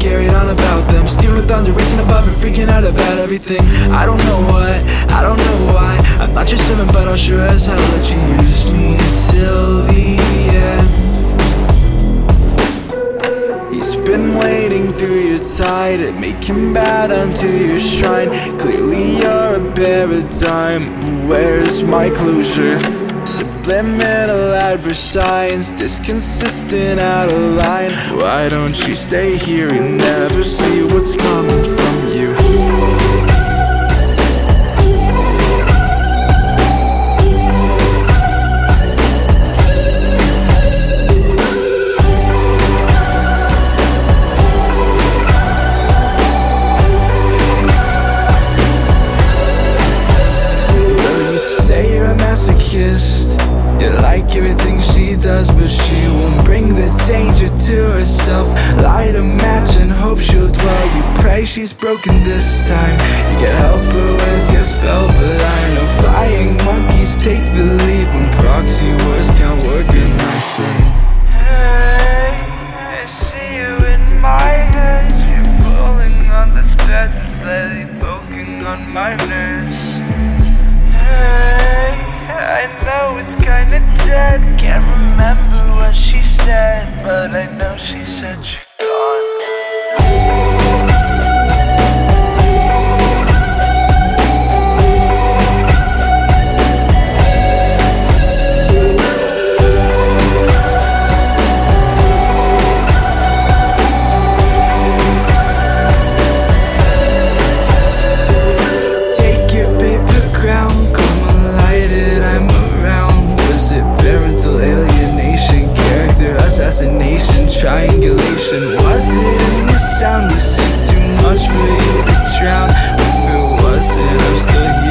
carried on about them. Steering thunder, racing above and freaking out about everything. I don't know what, I don't know why. I'm not your servant, but I'll sure as hell let you use me till the end. He's been waiting through your tide, and make him bow down to your shrine. Clearly you're a paradigm, where's my closure? Subliminal adversaries, disconsistent, out of line. Why don't you stay here and never see what's coming from you? You like everything she does, but she won't bring the danger to herself. Light a match and hope she'll dwell. You pray she's broken this time. You can help her with your spell, but I know flying monkeys take the lead when proxy wars can't work. And I say, hey, I see you in my head. You're pulling on the threads and slightly poking on my nerves. Hey, I know it's kinda dead. Can't remember what she said, but I know she said you're gone. Assassination, triangulation. Was it in the sound? Was it too much for you to drown? If it wasn't, I'm still here.